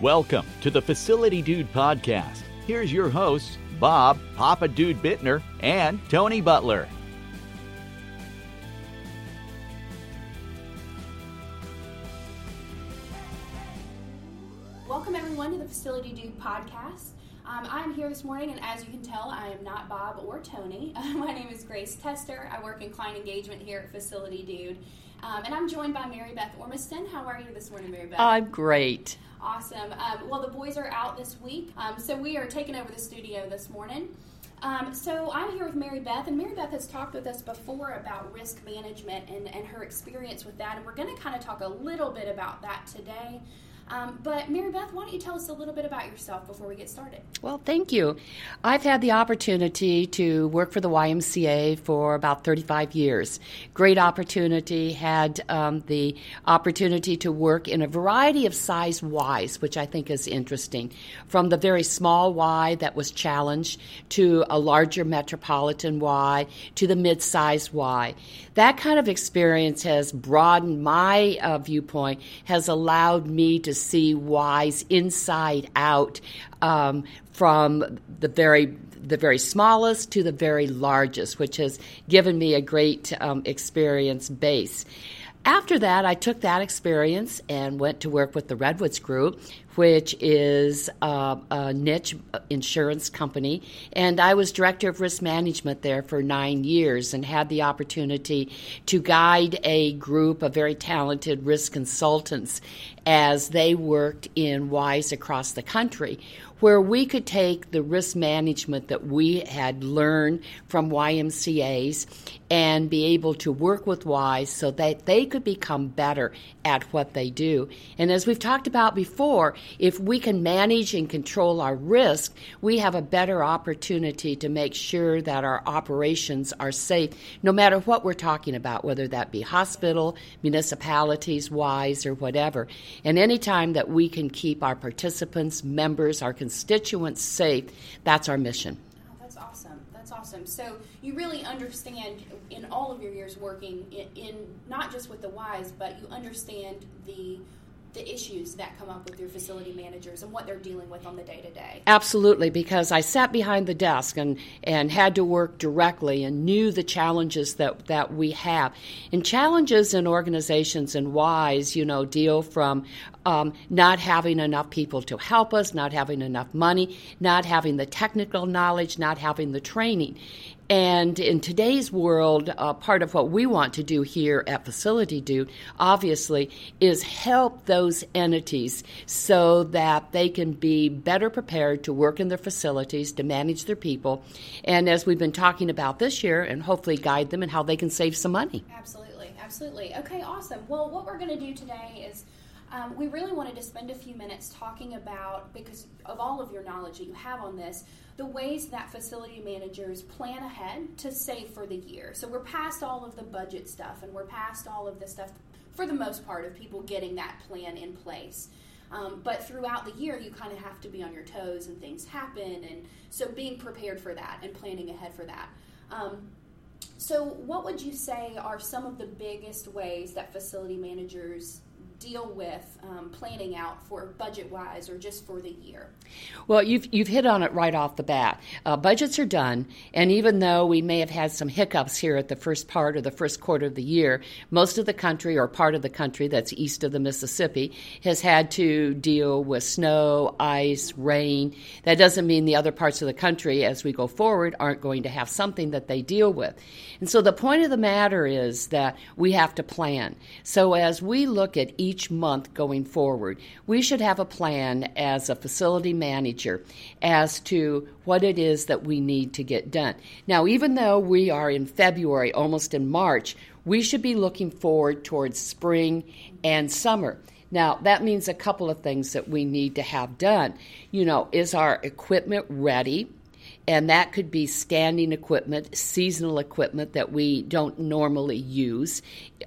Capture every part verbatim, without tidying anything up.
Welcome to the Facility Dude Podcast. Here's your hosts, Bob, Papa Dude Bittner, and Tony Butler. Welcome everyone to the Facility Dude Podcast. Um, I'm here this morning, and as you can tell, I am not Bob or Tony. My name is Grace Tester. I work in client engagement here at Facility Dude. Um, and I'm joined by Mary Beth Ormiston. How are you this morning, Mary Beth? I'm great. Awesome. Um, well, the boys are out this week, um, so we are taking over the studio this morning. Um, so I'm here with Mary Beth, and Mary Beth has talked with us before about risk management and, and her experience with that, and we're going to kind of talk a little bit about that today. Um, but Mary Beth, why don't you tell us a little bit about yourself before we get started? Well, thank you. I've had the opportunity to work for the Y M C A for about thirty-five years. Great opportunity. Had um, the opportunity to work in a variety of size Ys, which I think is interesting, from the very small Y that was challenged to a larger metropolitan Y to the mid-size Y. That kind of experience has broadened my uh, viewpoint, has allowed me to see Ys inside out, um, from the very the very smallest to the very largest, which has given me a great um, experience base. After that, I took that experience and went to work with the Redwoods Group, which is uh, a niche insurance company, and I was director of risk management there for nine years and had the opportunity to guide a group of very talented risk consultants as they worked in WISE across the country, where we could take the risk management that we had learned from Y M C As and be able to work with WISE so that they could become better at what they do. And as we've talked about before, if we can manage and control our risk, we have a better opportunity to make sure that our operations are safe, no matter what we're talking about, whether that be hospital, municipalities, WISE, or whatever. And any time that we can keep our participants, members, our constituents safe, that's our mission. Oh, that's awesome. That's awesome. So you really understand in all of your years working in, in not just with the WISE, but you understand the the issues that come up with your facility managers and what they're dealing with on the day-to-day. Absolutely, because I sat behind the desk and, and had to work directly and knew the challenges that, that we have. And challenges in organizations and WISE, you know, deal from um, not having enough people to help us, not having enough money, not having the technical knowledge, not having the training. And in today's world, uh, part of what we want to do here at Facility Dude, obviously, is help those entities so that they can be better prepared to work in their facilities, to manage their people, and as we've been talking about this year, and hopefully guide them in how they can save some money. Absolutely, absolutely. Okay, awesome. Well, what we're going to do today is Um, we really wanted to spend a few minutes talking about, because of all of your knowledge that you have on this, the ways that facility managers plan ahead to save for the year. So we're past all of the budget stuff, and we're past all of the stuff, for the most part, of people getting that plan in place. Um, but throughout the year, you kind of have to be on your toes, and things happen, and so being prepared for that and planning ahead for that. Um, so what would you say are some of the biggest ways that facility managers deal with um, planning out for budget-wise or just for the year? Well, you've you've hit on it right off the bat. Uh, budgets are done, and even though we may have had some hiccups here at the first part or the first quarter of the year, most of the country or part of the country that's east of the Mississippi has had to deal with snow, ice, rain. That doesn't mean the other parts of the country as we go forward aren't going to have something that they deal with. And so the point of the matter is that we have to plan. So as we look at each Each month going forward, we should have a plan as a facility manager as to what it is that we need to get done. Now, even though we are in February, almost in March, we should be looking forward towards spring and summer. Now, that means a couple of things that we need to have done. You know, is our equipment ready? And that could be standing equipment, seasonal equipment that we don't normally use.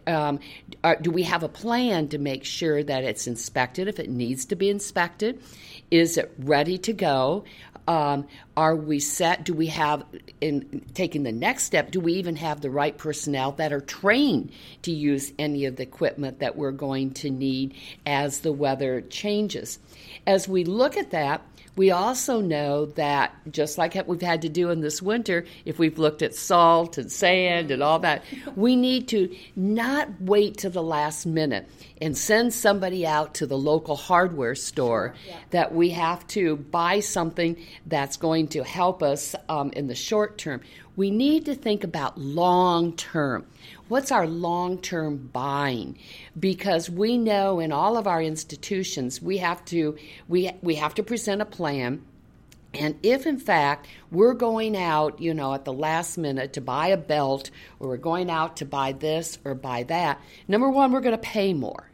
Um, are, do we have a plan to make sure that it's inspected if it needs to be inspected? Is it ready to go? Um, are we set? Do we have, in taking the next step, do we even have the right personnel that are trained to use any of the equipment that we're going to need as the weather changes? As we look at that, we also know that, just like we've had to do in this winter, if we've looked at salt and sand and all that, we need to not wait to the last minute and send somebody out to the local hardware store, sure, yeah, that we have to buy something that's going to help us um, in the short term. We need to think about long term. What's our long-term buying? Because we know in all of our institutions we have to we we have to present a plan. And if, in fact, we're going out, you know, at the last minute to buy a belt, or we're going out to buy this or buy that, number one, we're going to pay more.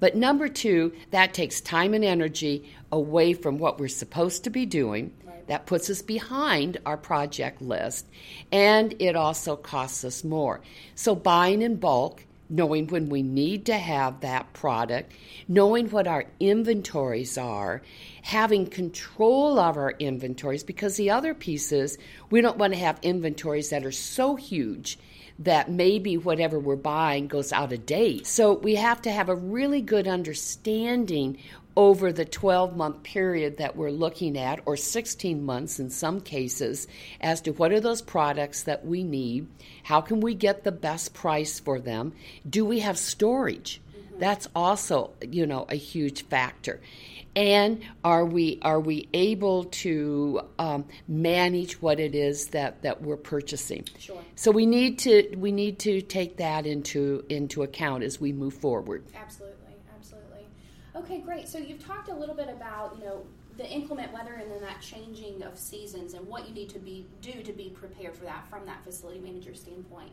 But number two, that takes time and energy away from what we're supposed to be doing. That puts us behind our project list, and it also costs us more. So buying in bulk, knowing when we need to have that product, knowing what our inventories are, having control of our inventories, because the other piece is we don't want to have inventories that are so huge that maybe whatever we're buying goes out of date. So we have to have a really good understanding over the twelve-month period that we're looking at, or sixteen months in some cases, as to what are those products that we need, how can we get the best price for them, do we have storage? Mm-hmm. That's also, you know, a huge factor. And are we are we able to um, manage what it is that, that we're purchasing? Sure. So we need to we need to take that into into account as we move forward. Absolutely, absolutely. Okay, great. So you've talked a little bit about, you know, the inclement weather and then that changing of seasons and what you need to be do to be prepared for that from that facility manager standpoint.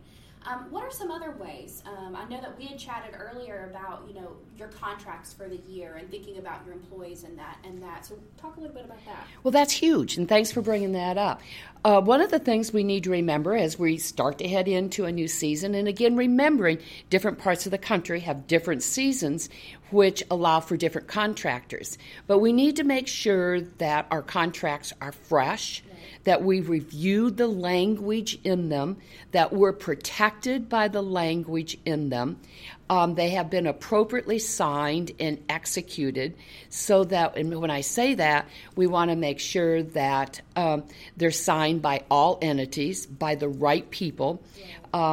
Um, what are some other ways? Um, I know that we had chatted earlier about, you know, your contracts for the year and thinking about your employees and that and that. So talk a little bit about that. Well, that's huge, and thanks for bringing that up. Uh, one of the things we need to remember as we start to head into a new season, and again, remembering different parts of the country have different seasons, which allow for different contractors. But we need to make sure that our contracts are fresh, that we've reviewed the language in them, that we're protected by the language in them. Um, they have been appropriately signed and executed, so that, and when I say that, we want to make sure that um, they're signed by all entities, by the right people. Yeah.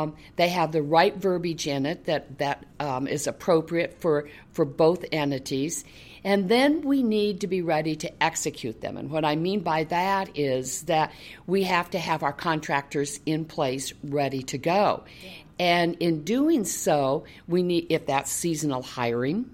Um, they have the right verbiage in it that, that um, is appropriate for, for both entities. And then we need to be ready to execute them. And what I mean by that is that we have to have our contractors in place ready to go. Yeah. And in doing so, we need, if that's seasonal hiring,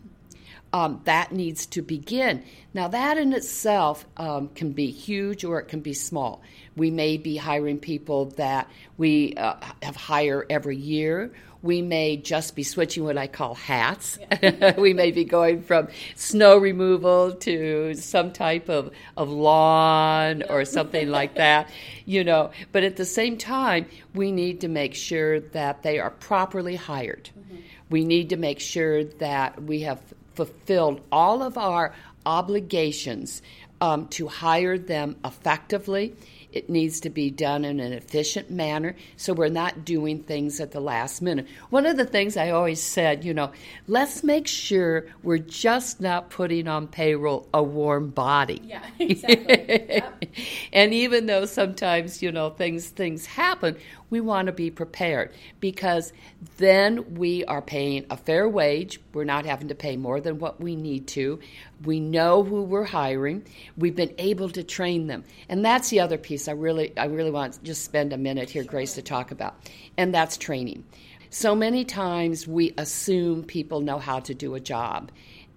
um, that needs to begin. Now, that in itself um, can be huge or it can be small. We may be hiring people that we uh, have hire every year. We may just be switching what I call hats. Yeah. We may be going from snow removal to some type of, of lawn, yeah, or something like that, you know. But at the same time, we need to make sure that they are properly hired. Mm-hmm. We need to make sure that we have fulfilled all of our obligations um, to hire them effectively. It needs to be done in an efficient manner, so we're not doing things at the last minute. One of the things I always said, you know, let's make sure we're just not putting on payroll a warm body. Yeah, exactly. Yep. And even though sometimes, you know, things things happen, we want to be prepared, because then we are paying a fair wage. We're not having to pay more than what we need to. We know who we're hiring. We've been able to train them. And that's the other piece I really I really want to just spend a minute here, Grace, to talk about, and that's training. So many times we assume people know how to do a job,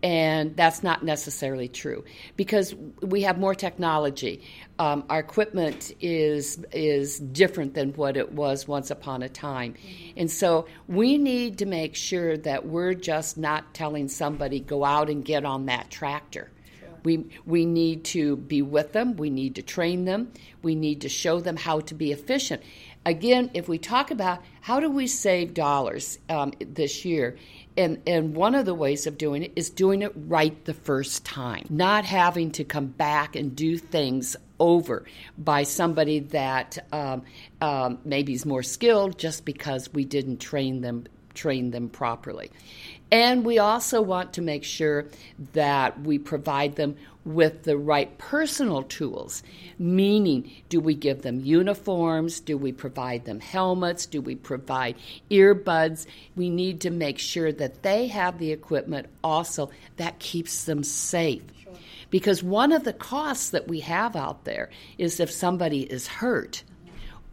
and that's not necessarily true, because we have more technology. Um, our equipment is is different than what it was once upon a time. Mm-hmm. And so we need to make sure that we're just not telling somebody, go out and get on that tractor. Sure. We, we need to be with them. We need to train them. We need to show them how to be efficient. Again, if we talk about how do we save dollars um, this year, And and one of the ways of doing it is doing it right the first time, not having to come back and do things over by somebody that um, um, maybe is more skilled just because we didn't train them train them properly. And we also want to make sure that we provide them with the right personal tools, meaning do we give them uniforms, do we provide them helmets, do we provide earbuds? We need to make sure that they have the equipment also that keeps them safe. Sure. Because one of the costs that we have out there is if somebody is hurt,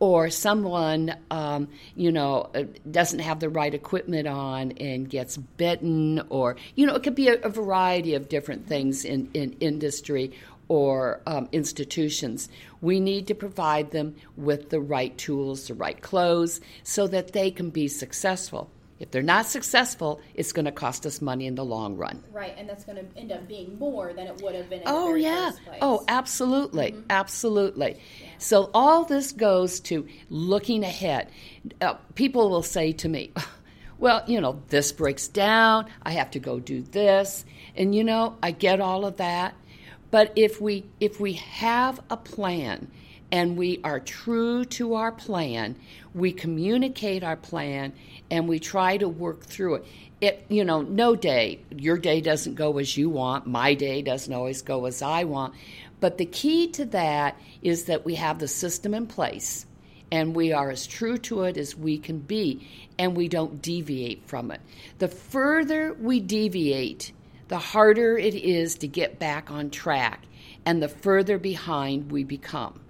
or someone, um, you know, doesn't have the right equipment on and gets bitten, or, you know, it could be a, a variety of different things in, in industry or um, institutions. We need to provide them with the right tools, the right clothes, so that they can be successful. If they're not successful, it's going to cost us money in the long run. Right, and that's going to end up being more than it would have been in oh, the very yeah. first place. Oh, absolutely, mm-hmm. absolutely. Yeah. So all this goes to looking ahead. Uh, people will say to me, well, you know, this breaks down, I have to go do this. And, you know, I get all of that. But if we if we have a plan and we are true to our plan, we communicate our plan, and we try to work through it. It, you know, no day, your day doesn't go as you want, my day doesn't always go as I want, but the key to that is that we have the system in place, and we are as true to it as we can be, and we don't deviate from it. The further we deviate, the harder it is to get back on track, and the further behind we become.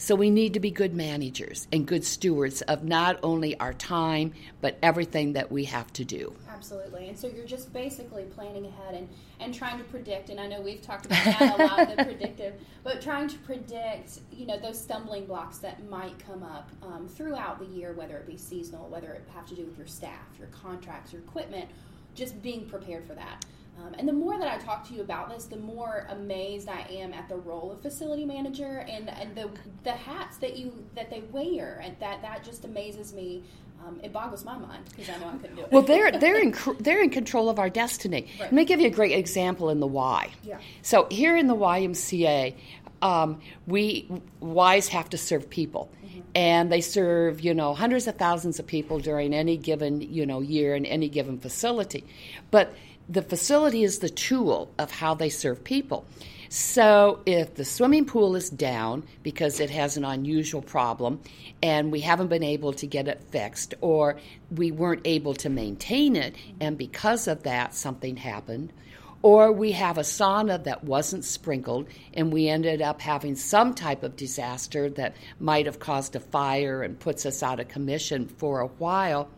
So we need to be good managers and good stewards of not only our time, but everything that we have to do. Absolutely. And so you're just basically planning ahead and, and trying to predict, and I know we've talked about that a lot, the predictive, but trying to predict, you know, those stumbling blocks that might come up um, throughout the year, whether it be seasonal, whether it have to do with your staff, your contracts, your equipment, just being prepared for that. Um, and the more that I talk to you about this, the more amazed I am at the role of facility manager and, and the the hats that you that they wear, and that, that just amazes me. Um, it boggles my mind because I know I couldn't do it. Well, they're they're in they're in control of our destiny. Right. Let me give you a great example in the Y. Yeah. So here in the Y M C A, um, we Ys have to serve people. And they serve, you know, hundreds of thousands of people during any given, you know, year in any given facility. But the facility is the tool of how they serve people. So if the swimming pool is down because it has an unusual problem and we haven't been able to get it fixed, or we weren't able to maintain it, and because of that something happened, or we have a sauna that wasn't sprinkled and we ended up having some type of disaster that might have caused a fire and puts us out of commission for a while,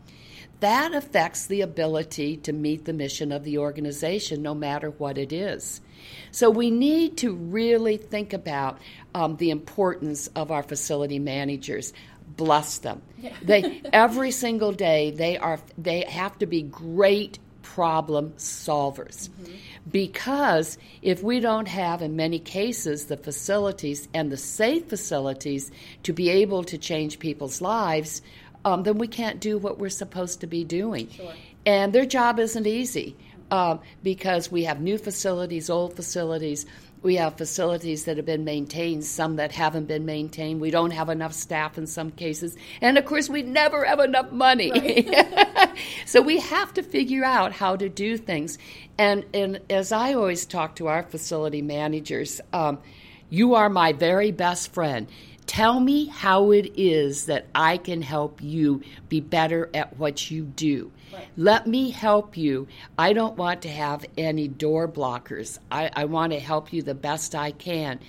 that affects the ability to meet the mission of the organization no matter what it is. So we need to really think about um, the importance of our facility managers. Bless them. Yeah. They every single day they are they have to be great problem solvers, mm-hmm. because if we don't have, in many cases, the facilities and the safe facilities to be able to change people's lives, um, then we can't do what we're supposed to be doing. Sure. And their job isn't easy, um, because we have new facilities, old facilities. We have facilities that have been maintained, some that haven't been maintained. We don't have enough staff in some cases. And, of course, we never have enough money. Right. So we have to figure out how to do things. And, and as I always talk to our facility managers, um, you are my very best friend. Tell me how it is that I can help you be better at what you do. Right. Let me help you. I don't want to have any door blockers. I, I want to help you the best I can,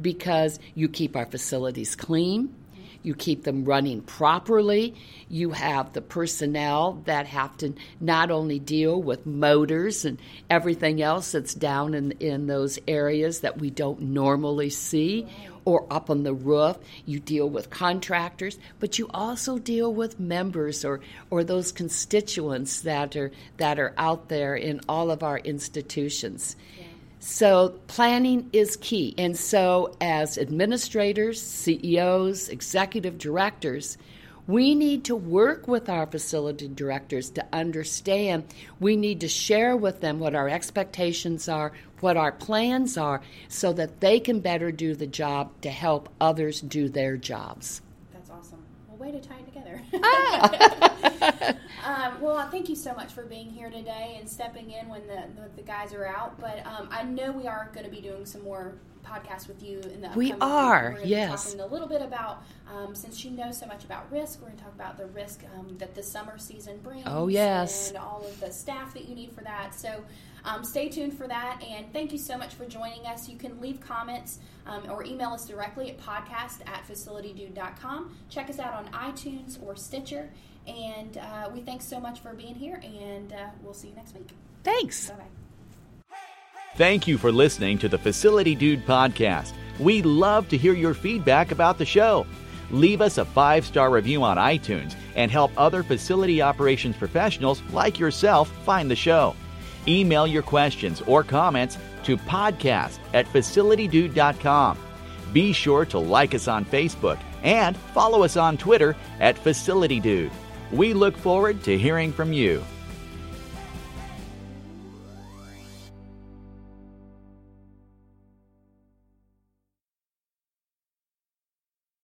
because you keep our facilities clean. You keep them running properly. You have the personnel that have to not only deal with motors and everything else that's down in, in those areas that we don't normally see, or up on the roof. You deal with contractors, but you also deal with members or, or those constituents that are, that are out there in all of our institutions. Yeah. So planning is key. And so as administrators, C E Os, executive directors, We need to work with our facility directors to understand. We need to share with them what our expectations are, what our plans are, so that they can better do the job to help others do their jobs. That's awesome. Well, way to tie it together. Ah. Um, well, I thank you so much for being here today and stepping in when the, the, the guys are out. But um, I know we are going to be doing some more podcasts with you in the upcoming we are, week. Yes. We're talking a little bit about, um, since you know so much about risk, we're going to talk about the risk um, that the summer season brings. Oh, yes. And all of the staff that you need for that. So um, stay tuned for that. And thank you so much for joining us. You can leave comments um, or email us directly at podcast at facility dude dot com. Check us out on iTunes or Stitcher. And uh, we thank so much for being here, and uh, we'll see you next week. Thanks. Bye-bye. Thank you for listening to the Facility Dude Podcast. We love to hear your feedback about the show. Leave us a five-star review on iTunes and help other facility operations professionals like yourself find the show. Email your questions or comments to podcast at facility dude dot com. Be sure to like us on Facebook and follow us on Twitter at Facility Dude. We look forward to hearing from you.